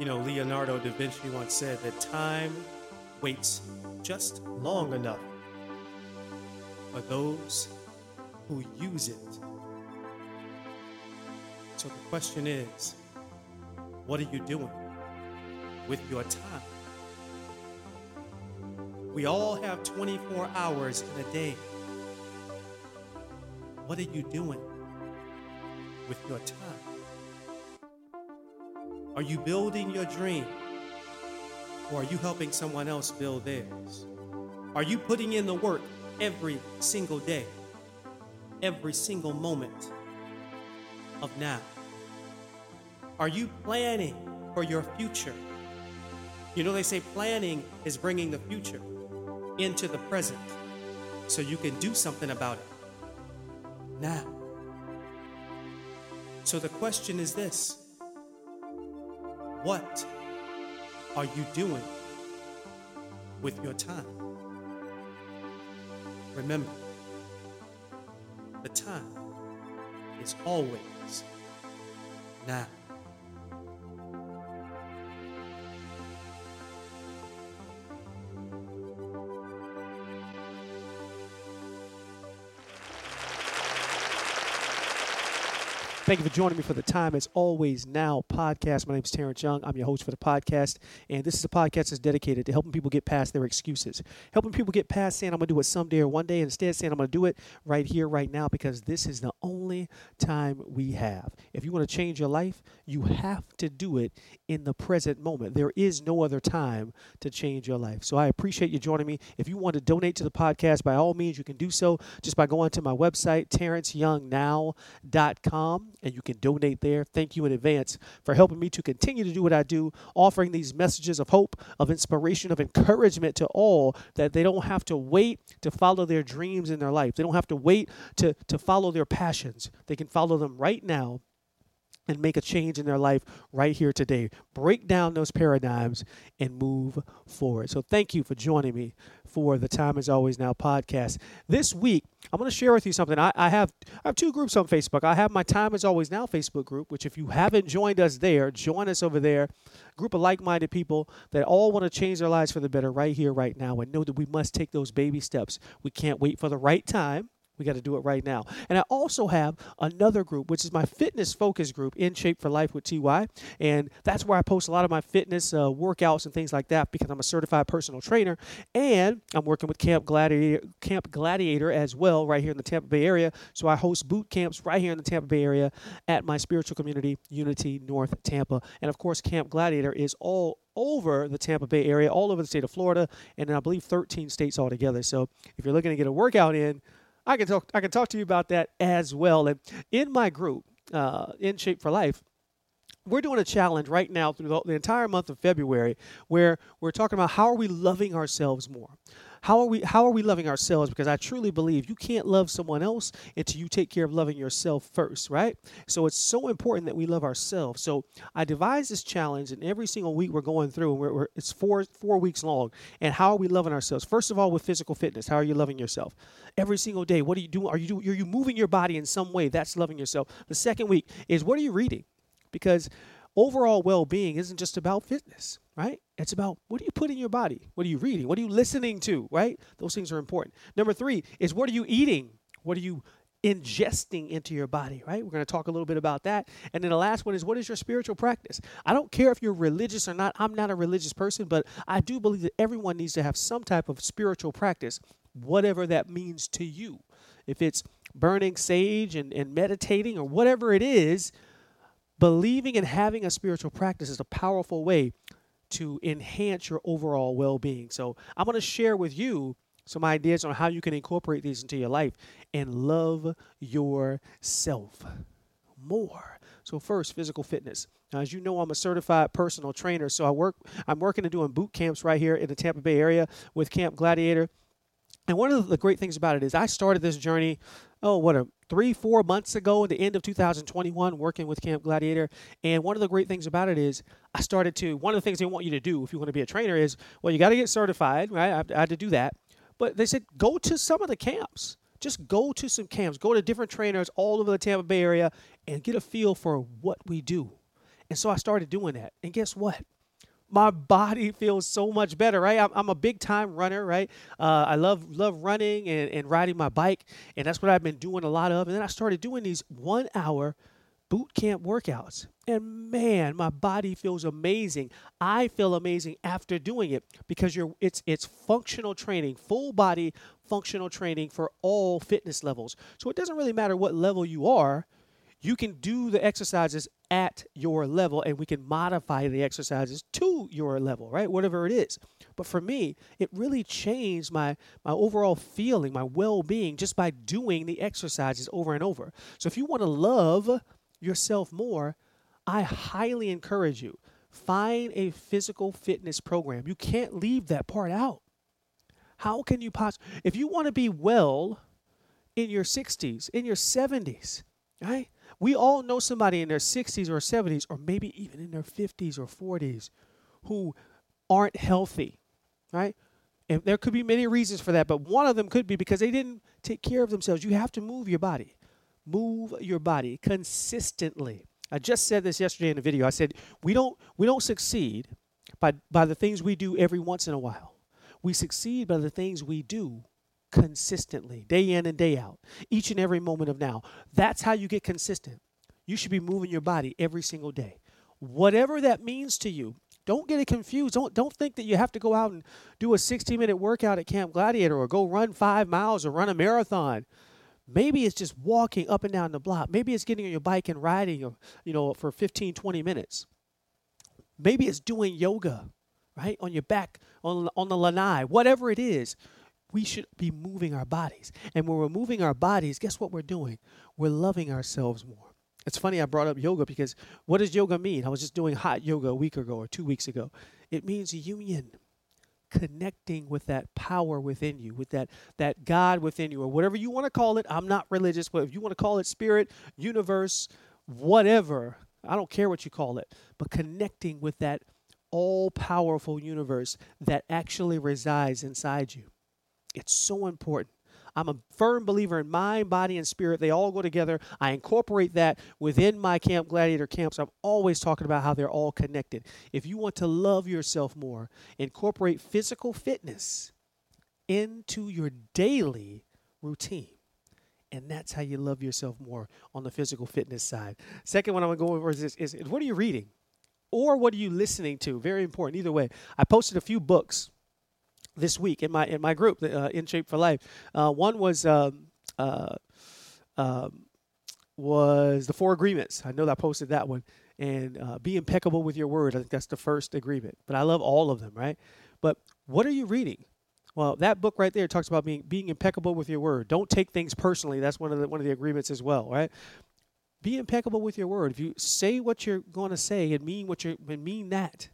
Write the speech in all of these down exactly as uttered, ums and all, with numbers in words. You know, Leonardo da Vinci once said that time waits just long enough for those who use it. So the question is, what are you doing with your time? We all have twenty-four hours in a day. What are you doing with your time? Are you building your dream, or are you helping someone else build theirs? Are you putting in the work every single day, every single moment of now? Are you planning for your future? You know, they say planning is bringing the future into the present so you can do something about it now. So the question is this. What are you doing with your time? Remember, the time is always now. Thank you for joining me for the Time Is Always Now podcast. My name is Terrence Young. I'm your host for the podcast, and this is a podcast that's dedicated to helping people get past their excuses, helping people get past saying I'm going to do it someday or one day, and instead saying I'm going to do it right here, right now, because this is the only time we have. If you want to change your life, you have to do it in the present moment. There is no other time to change your life. So I appreciate you joining me. If you want to donate to the podcast, by all means, you can do so just by going to my website, terrence young now dot com. And you can donate there. Thank you in advance for helping me to continue to do what I do, offering these messages of hope, of inspiration, of encouragement to all, that they don't have to wait to follow their dreams in their life. They don't have to wait to, to follow their passions. They can follow them right now and make a change in their life right here today. Break down those paradigms and move forward. So thank you for joining me for the Time Is Always Now podcast. This week, I'm going to share with you something. I, I have I have two groups on Facebook. I have my Time Is Always Now Facebook group, which if you haven't joined us there, join us over there. A group of like-minded people that all want to change their lives for the better right here, right now, and know that we must take those baby steps. We can't wait for the right time. We got to do it right now. And I also have another group, which is my fitness focus group, In Shape for Life with T Y. And that's where I post a lot of my fitness uh, workouts and things like that, because I'm a certified personal trainer. And I'm working with Camp Gladiator, Camp Gladiator as well right here in the Tampa Bay area. So I host boot camps right here in the Tampa Bay area at my spiritual community, Unity North Tampa. And, of course, Camp Gladiator is all over the Tampa Bay area, all over the state of Florida, and I believe thirteen states altogether. So if you're looking to get a workout in, I can talk I can talk to you about that as well. And in my group, uh, In Shape for Life, we're doing a challenge right now through the, the entire month of February, where we're talking about how are we loving ourselves more? How are we how are we loving ourselves? Because I truly believe you can't love someone else until you take care of loving yourself first, right? So it's so important that we love ourselves. So I devised this challenge, and every single week we're going through, and we're, we're, it's four four weeks long. And how are we loving ourselves? First of all, with physical fitness, how are you loving yourself? Every single day, what are you doing? Are you do, are you moving your body in some way? That's loving yourself. The second week is, what are you reading? Because overall well-being isn't just about fitness, right? It's about, what do you put in your body? What are you reading? What are you listening to, right? Those things are important. Number three is, what are you eating? What are you ingesting into your body, right? We're going to talk a little bit about that. And then the last one is, what is your spiritual practice? I don't care if you're religious or not. I'm not a religious person, but I do believe that everyone needs to have some type of spiritual practice, whatever that means to you. If it's burning sage and, and meditating or whatever it is, believing and having a spiritual practice is a powerful way to enhance your overall well-being. So I'm going to share with you some ideas on how you can incorporate these into your life and love yourself more. So first, physical fitness. Now, as you know, I'm a certified personal trainer, so I work, I'm working and doing boot camps right here in the Tampa Bay area with Camp Gladiator. And one of the great things about it is I started this journey, oh, what a three, four months ago at the end of two thousand twenty-one, working with Camp Gladiator. And one of the great things about it is I started to, one of the things they want you to do if you want to be a trainer is, well, you got to get certified, right? I, I had to do that. But they said, go to some of the camps. Just go to some camps. Go to different trainers all over the Tampa Bay area and get a feel for what we do. And so I started doing that. And guess what? My body feels so much better, right? I'm, I'm a big time runner, right? Uh, I love love running and, and riding my bike. And that's what I've been doing a lot of. And then I started doing these one hour boot camp workouts. And man, my body feels amazing. I feel amazing after doing it because you're it's it's functional training, full body functional training for all fitness levels. So it doesn't really matter what level you are. You can do the exercises at your level, and we can modify the exercises to your level, right? Whatever it is. But for me, it really changed my, my overall feeling, my well-being, just by doing the exercises over and over. So if you want to love yourself more, I highly encourage you, find a physical fitness program. You can't leave that part out. How can you possibly, if you want to be well in your sixties, in your seventies, right? We all know somebody in their sixties or seventies, or maybe even in their fifties or forties, who aren't healthy, right? And there could be many reasons for that, but one of them could be because they didn't take care of themselves. You have to move your body. Move your body consistently. I just said this yesterday in a video. I said, we don't we don't succeed by, by the things we do every once in a while. We succeed by the things we do consistently, day in and day out, each and every moment of now. That's how you get consistent. You should be moving your body every single day. Whatever that means to you, don't get it confused. Don't don't think that you have to go out and do a sixty-minute workout at Camp Gladiator or go run five miles or run a marathon. Maybe it's just walking up and down the block. Maybe it's getting on your bike and riding, or, you know, for fifteen, twenty minutes. Maybe it's doing yoga, right, on your back, on, on the lanai, whatever it is. We should be moving our bodies. And when we're moving our bodies, guess what we're doing? We're loving ourselves more. It's funny I brought up yoga because what does yoga mean? I was just doing hot yoga a week ago or two weeks ago. It means union, connecting with that power within you, with that, that God within you, or whatever you want to call it. I'm not religious, but if you want to call it spirit, universe, whatever, I don't care what you call it, but connecting with that all-powerful universe that actually resides inside you. It's so important. I'm a firm believer in mind, body, and spirit. They all go together. I incorporate that within my Camp Gladiator camps. I'm always talking about how they're all connected. If you want to love yourself more, incorporate physical fitness into your daily routine. And that's how you love yourself more on the physical fitness side. Second one I'm going to go over is, this, is what are you reading? Or what are you listening to? Very important. Either way, I posted a few books this week in my in my group, uh, In Shape for Life. Uh, one was um, uh, um, was The Four Agreements. I know that I posted that one. And uh, be impeccable with your word. I think that's the first agreement. But I love all of them, right? But what are you reading? Well, that book right there talks about being being impeccable with your word. Don't take things personally. That's one of the, one of the agreements as well, right? Be impeccable with your word. If you say what you're going to say and mean what you and mean that,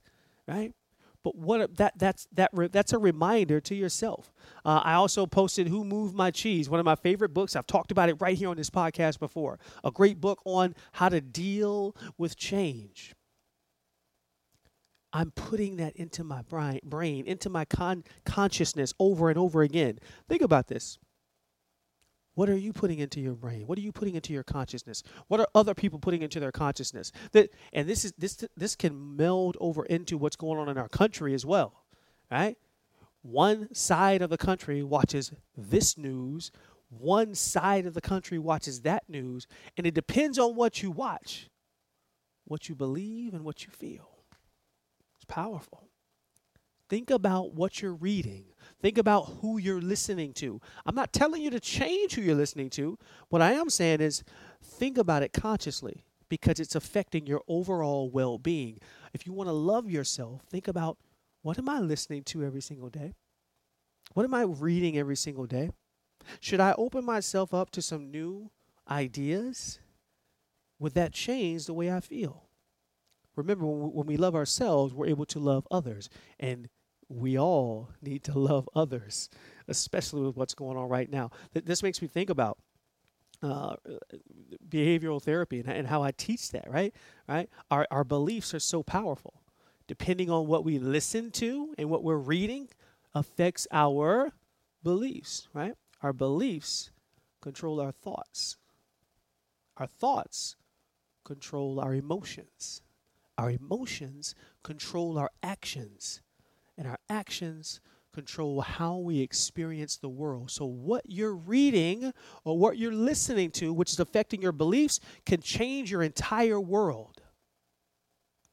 right? But what that that's that re, that's a reminder to yourself. Uh, I also posted Who Moved My Cheese, one of my favorite books. I've talked about it right here on this podcast before. A great book on how to deal with change. I'm putting that into my brain, into my con- consciousness over and over again. Think about this. What are you putting into your brain? What are you putting into your consciousness? What are other people putting into their consciousness? That, and this is this this can meld over into what's going on in our country as well, right? One side of the country watches this news. One side of the country watches that news. And it depends on what you watch, what you believe, and what you feel. It's powerful. Think about what you're reading. Think about who you're listening to. I'm not telling you to change who you're listening to. What I am saying is think about it consciously because it's affecting your overall well-being. If you want to love yourself, think about what am I listening to every single day? What am I reading every single day? Should I open myself up to some new ideas? Would that change the way I feel? Remember, when we love ourselves, we're able to love others. And we all need to love others, especially with what's going on right now. Th- this makes me think about uh, behavioral therapy and, and how I teach that, right? Right? Our, our beliefs are so powerful. Depending on what we listen to and what we're reading affects our beliefs, right? Our beliefs control our thoughts. Our thoughts control our emotions. Our emotions control our actions, and our actions control how we experience the world. So what you're reading or what you're listening to, which is affecting your beliefs, can change your entire world.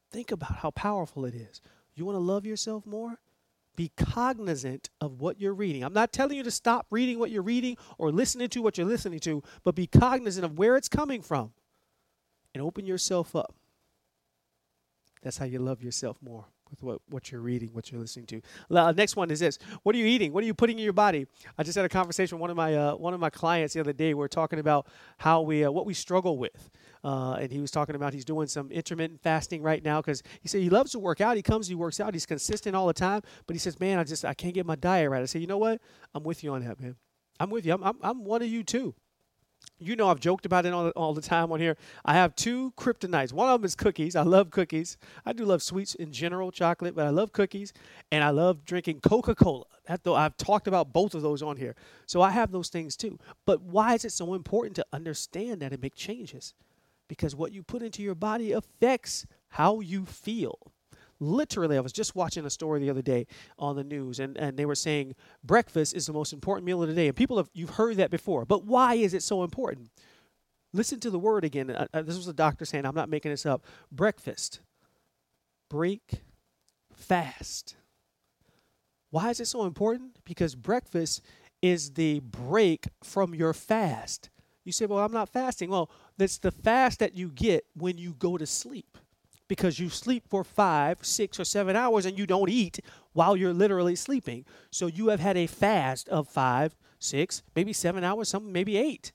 Think about how powerful it is. You want to love yourself more? Be cognizant of what you're reading. I'm not telling you to stop reading what you're reading or listening to what you're listening to, but be cognizant of where it's coming from and open yourself up. That's how you love yourself more, with what, what you're reading, what you're listening to. Uh, next one is this. What are you eating? What are you putting in your body? I just had a conversation with one of my uh, one of my clients the other day. We were talking about how we uh, what we struggle with. Uh, and he was talking about he's doing some intermittent fasting right now because he said he loves to work out. He comes, he works out. He's consistent all the time. But he says, man, I just I can't get my diet right. I said, you know what? I'm with you on that, man. I'm with you. I'm I'm, I'm one of you, too. You know, I've joked about it all, all the time on here. I have two kryptonites. One of them is cookies. I love cookies. I do love sweets in general, chocolate, but I love cookies. And I love drinking Coca-Cola. That, though, I've talked about both of those on here. So I have those things too. But why is it so important to understand that and make changes? Because what you put into your body affects how you feel. Literally, I was just watching a story the other day on the news, and, and they were saying breakfast is the most important meal of the day. And people have, you've heard that before, but why is it so important? Listen to the word again. I, I, this was a doctor saying, I'm not making this up. Breakfast. Break. Fast. Why is it so important? Because breakfast is the break from your fast. You say, well, I'm not fasting. Well, that's the fast that you get when you go to sleep. Because you sleep for five, six, or seven hours and you don't eat while you're literally sleeping. So you have had a fast of five, six, maybe seven hours, some maybe eight.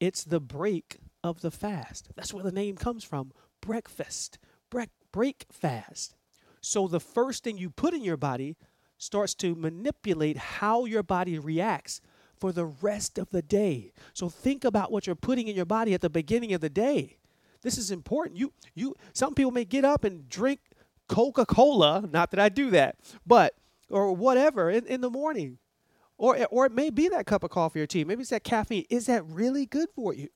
It's the break of the fast. That's where the name comes from, breakfast, break, break fast. So the first thing you put in your body starts to manipulate how your body reacts for the rest of the day. So think about what you're putting in your body at the beginning of the day. This is important. You, you. Some people may get up and drink Coca-Cola. Not that I do that, but or whatever in, in the morning, or or it may be that cup of coffee or tea. Maybe it's that caffeine. Is that really good for you?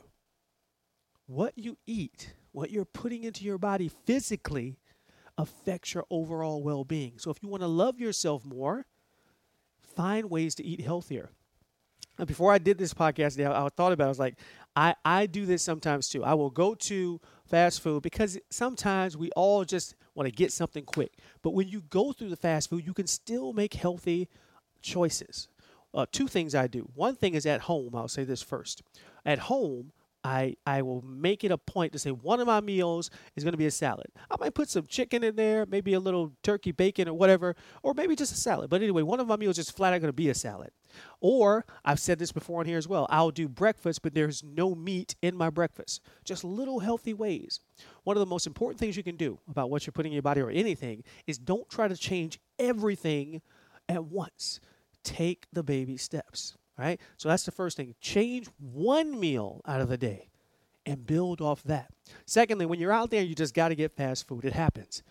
What you eat, what you're putting into your body physically, affects your overall well-being. So if you want to love yourself more, find ways to eat healthier. And before I did this podcast today, I, I thought about it. I was like, I, I do this sometimes too. I will go to fast food because sometimes we all just want to get something quick. But when you go through the fast food, you can still make healthy choices. Uh, two things I do. One thing is at home. I'll say this first. At home, I, I will make it a point to say one of my meals is going to be a salad. I might put some chicken in there, maybe a little turkey bacon or whatever, or maybe just a salad. But anyway, one of my meals is flat out going to be a salad. Or I've said this before on here as well. I'll do breakfast, but there's no meat in my breakfast. Just little healthy ways. One of the most important things you can do about what you're putting in your body or anything is don't try to change everything at once. Take the baby steps. Right? So that's the first thing. Change one meal out of the day and build off that. Secondly, when you're out there, you just got to get fast food. It happens.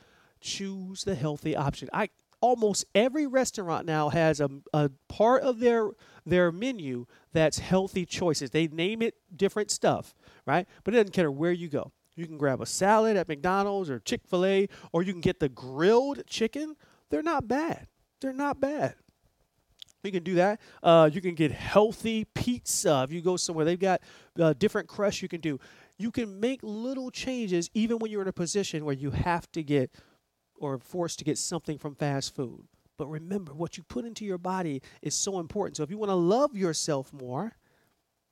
Choose the healthy option. I almost every restaurant now has a, a part of their their menu that's healthy choices. They name it different stuff, right? But it doesn't care where you go. You can grab a salad at McDonald's or Chick-fil-A, or you can get the grilled chicken. They're not bad. They're not bad. You can do that. Uh, you can get healthy pizza. If you go somewhere, they've got uh, different crust you can do. You can make little changes even when you're in a position where you have to get or forced to get something from fast food. But remember, what you put into your body is so important. So if you want to love yourself more,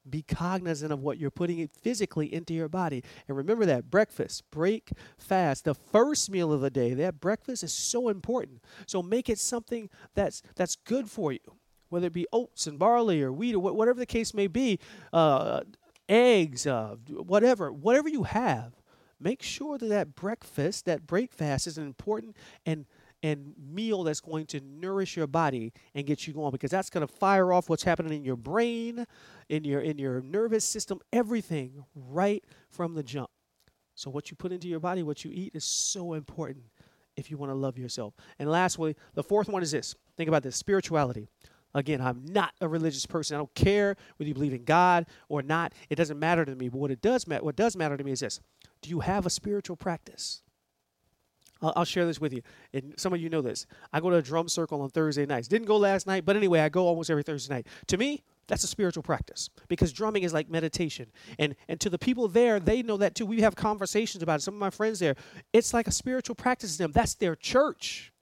be cognizant of what you're putting physically into your body. And remember that breakfast, break, fast, the first meal of the day, that breakfast is so important. So make it something that's that's good for you, whether it be oats and barley or wheat or wh- whatever the case may be, uh, eggs, uh, whatever, whatever you have. Make sure that that breakfast, that break fast is an important and and meal that's going to nourish your body and get you going, because that's going to fire off what's happening in your brain, in your in your nervous system, everything right from the jump. So what you put into your body, what you eat is so important if you want to love yourself. And lastly, the fourth one is this. Think about this, spirituality. Again, I'm not a religious person. I don't care whether you believe in God or not. It doesn't matter to me. But what it does ma- what does matter to me is this. Do you have a spiritual practice? I'll, I'll share this with you. And some of you know this. I go to a drum circle on Thursday nights. Didn't go last night, but anyway, I go almost every Thursday night. To me, that's a spiritual practice because drumming is like meditation. And and to the people there, they know that too. We have conversations about it. Some of my friends there, it's like a spiritual practice to them. That's their church,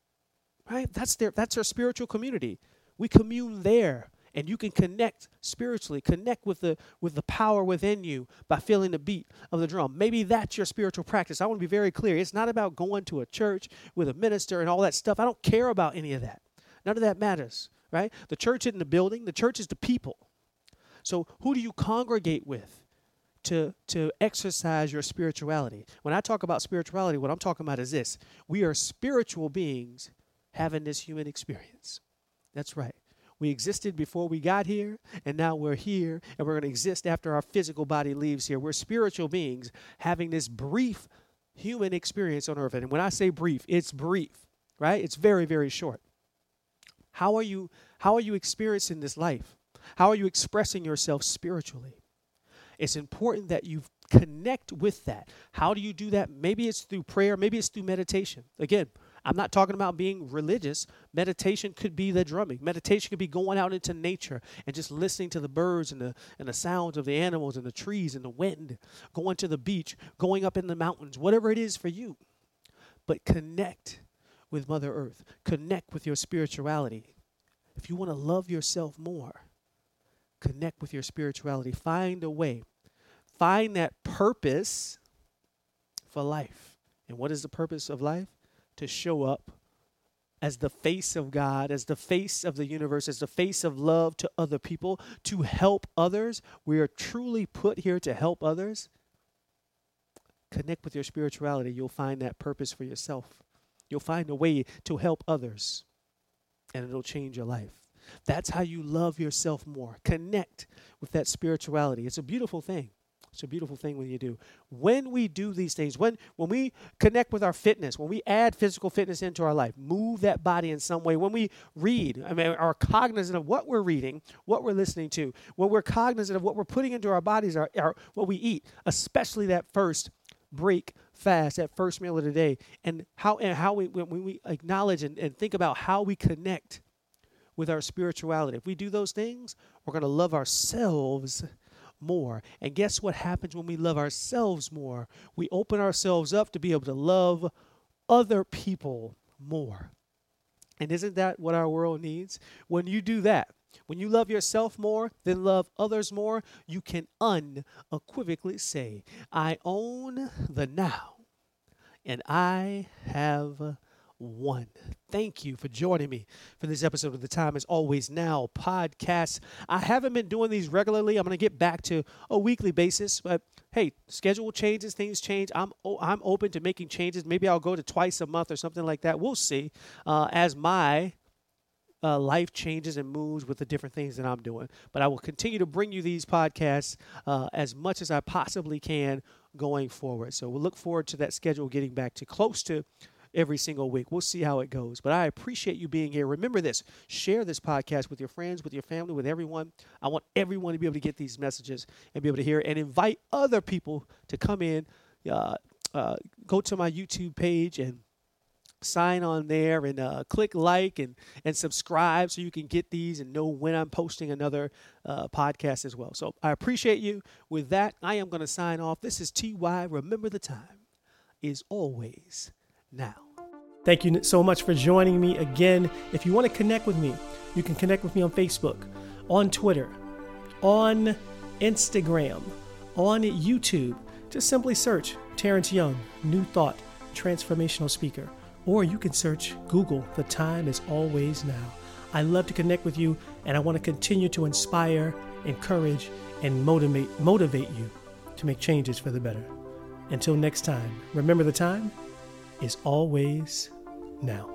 right? That's their that's their spiritual community. We commune there. And you can connect spiritually, connect with the with the power within you by feeling the beat of the drum. Maybe that's your spiritual practice. I want to be very clear. It's not about going to a church with a minister and all that stuff. I don't care about any of that. None of that matters, right? The church isn't the building. The church is the people. So who do you congregate with to, to exercise your spirituality? When I talk about spirituality, what I'm talking about is this. We are spiritual beings having this human experience. That's right. We existed before we got here, and now we're here, and we're going to exist after our physical body leaves here. We're spiritual beings having this brief human experience on earth. And when I say brief, it's brief, right? It's very, very short. How are you, how are you experiencing this life? How are you expressing yourself spiritually? It's important that you connect with that. How do you do that? Maybe it's through prayer. Maybe it's through meditation. Again, I'm not talking about being religious. Meditation could be the drumming. Meditation could be going out into nature and just listening to the birds and the and the sounds of the animals and the trees and the wind, going to the beach, going up in the mountains, whatever it is for you. But connect with Mother Earth. Connect with your spirituality. If you want to love yourself more, connect with your spirituality. Find a way. Find that purpose for life. And what is the purpose of life? To show up as the face of God, as the face of the universe, as the face of love to other people, to help others. We are truly put here to help others. Connect with your spirituality. You'll find that purpose for yourself. You'll find a way to help others, and it'll change your life. That's how you love yourself more. Connect with that spirituality. It's a beautiful thing. It's a beautiful thing when you do. When we do these things, when when we connect with our fitness, when we add physical fitness into our life, move that body in some way, when we read, I mean, are cognizant of what we're reading, what we're listening to, when we're cognizant of what we're putting into our bodies, our, our, what we eat, especially that first break fast, that first meal of the day, and how and how we when we acknowledge and, and think about how we connect with our spirituality. If we do those things, we're going to love ourselves more. And guess what happens when we love ourselves more? We open ourselves up to be able to love other people more. And isn't that what our world needs? When you do that, when you love yourself more, then love others more, you can unequivocally say, I own the now and I have one. Thank you for joining me for this episode of the Time Is Always Now podcast. I haven't been doing these regularly. I'm going to get back to a weekly basis, but hey, schedule changes, things change. I'm o- I'm open to making changes. Maybe I'll go to twice a month or something like that. We'll see uh, as my uh, life changes and moves with the different things that I'm doing. But I will continue to bring you these podcasts uh, as much as I possibly can going forward. So we'll look forward to that schedule getting back to close to every single week. We'll see how it goes. But I appreciate you being here. Remember this. Share this podcast with your friends, with your family, with everyone. I want everyone to be able to get these messages and be able to hear it. And invite other people to come in. Uh, uh, go to my YouTube page and sign on there and uh, click like and, and subscribe so you can get these and know when I'm posting another uh, podcast as well. So I appreciate you. With that, I am going to sign off. This is T Y. Remember, the time is always now. Thank you so much for joining me again. If you want to connect with me, you can connect with me on Facebook, on Twitter, on Instagram, on YouTube. Just simply search Terrence Young, New Thought, Transformational Speaker. Or you can search Google, The Time Is Always Now. I love to connect with you, and I want to continue to inspire, encourage, and motivate, motivate you to make changes for the better. Until next time, remember, the time is always now.